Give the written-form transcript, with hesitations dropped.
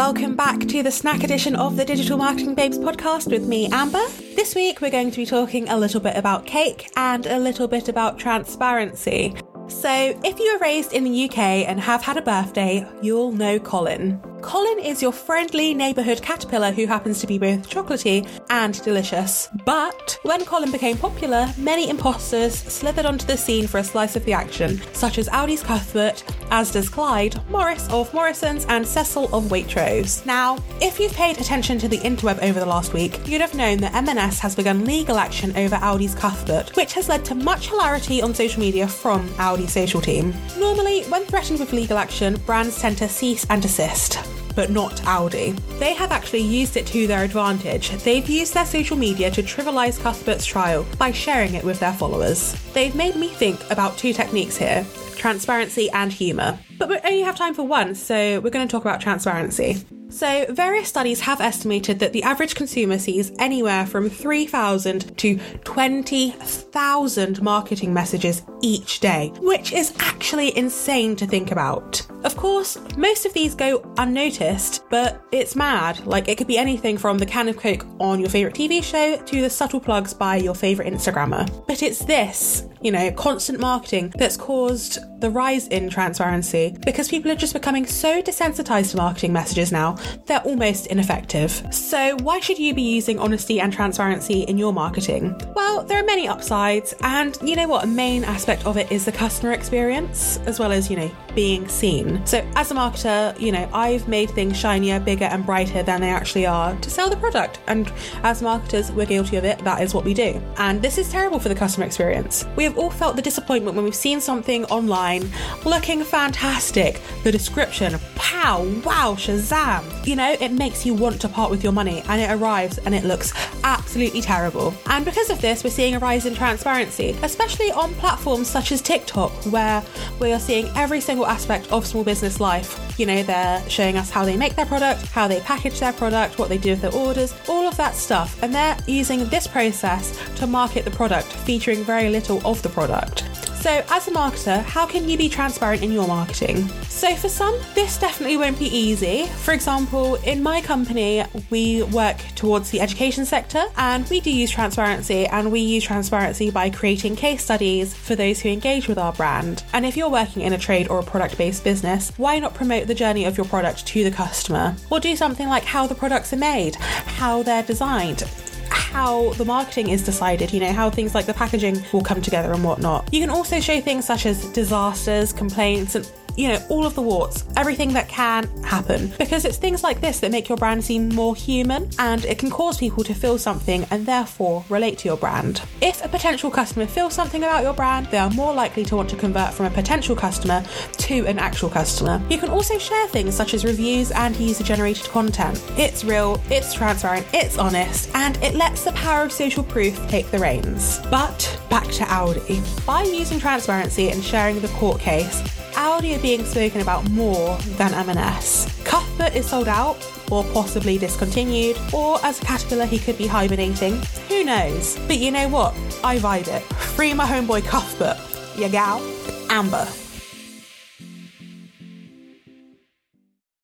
welcome back to the snack edition of the Digital Marketing Babes podcast with me, Amber. This week we're going to be talking a little bit about cake and a little bit about transparency. So if you were raised in the UK and have had a birthday, you'll know Colin. Colin is your friendly neighbourhood caterpillar who happens to be both chocolatey and delicious. But when Colin became popular, many imposters slithered onto the scene for a slice of the action, such as Audi's Cuthbert, as does Clyde, Morris of Morrisons, and Cecil of Waitrose. Now, if you've paid attention to the interweb over the last week, you'd have known that M&S has begun legal action over Audi's Cuthbert, which has led to much hilarity on social media from Audi's social team. Normally, when threatened with legal action, brands tend to cease and desist. But not Aldi. They have actually used it to their advantage. They've used their social media to trivialise Cuthbert's trial by sharing it with their followers. They've made me think about two techniques here, transparency and humour. But we only have time for one, so we're going to talk about transparency. So various studies have estimated that the average consumer sees anywhere from 3,000 to 20,000 marketing messages each day, which is actually insane to think about. Of course, most of these go unnoticed, but it's mad. Like, it could be anything from the can of Coke on your favourite TV show to the subtle plugs by your favourite Instagrammer. But it's this, constant marketing that's caused the rise in transparency, because people are just becoming so desensitised to marketing messages now, they're almost ineffective. So why should you be using honesty and transparency in your marketing? Well, there are many upsides, and you know what? A main aspect of it is the customer experience, as well as, being seen. So as a marketer, I've made things shinier, bigger and brighter than they actually are to sell the product. And as marketers, we're guilty of it. That is what we do. And this is terrible for the customer experience. We have all felt the disappointment when we've seen something online looking fantastic. The description, pow, wow, shazam. It makes you want to part with your money, and it arrives and it looks absolutely terrible. And because of this, we're seeing a rise in transparency, especially on platforms such as TikTok, where we are seeing every single aspect of small business life. They're showing us how they make their product, how they package their product, what they do with their orders, all of that stuff. And they're using this process to market the product, featuring very little of the product. So as a marketer, how can you be transparent in your marketing? So for some, this definitely won't be easy. For example, in my company, we work towards the education sector, and we do use transparency, and we use transparency by creating case studies for those who engage with our brand. And if you're working in a trade or a product-based business, why not promote the journey of your product to the customer? Or do something like how the products are made, how they're designed, how the marketing is decided, how things like the packaging will come together and whatnot. You can also show things such as disasters, complaints, and all of the warts, everything that can happen, because it's things like this that make your brand seem more human, and it can cause people to feel something and therefore relate to your brand. If a potential customer feels something about your brand, they are more likely to want to convert from a potential customer to an actual customer. You can also share things such as reviews and user-generated content. It's real, it's transparent, it's honest, and it lets the power of social proof take the reins. But back to Aldi. By using transparency and sharing the court case, Aldi are being spoken about more than M&S. Cuthbert is sold out, or possibly discontinued, or as a caterpillar he could be hibernating. Who knows? But you know what? I vibe it. Free my homeboy Cuthbert. Ya gal, Amber.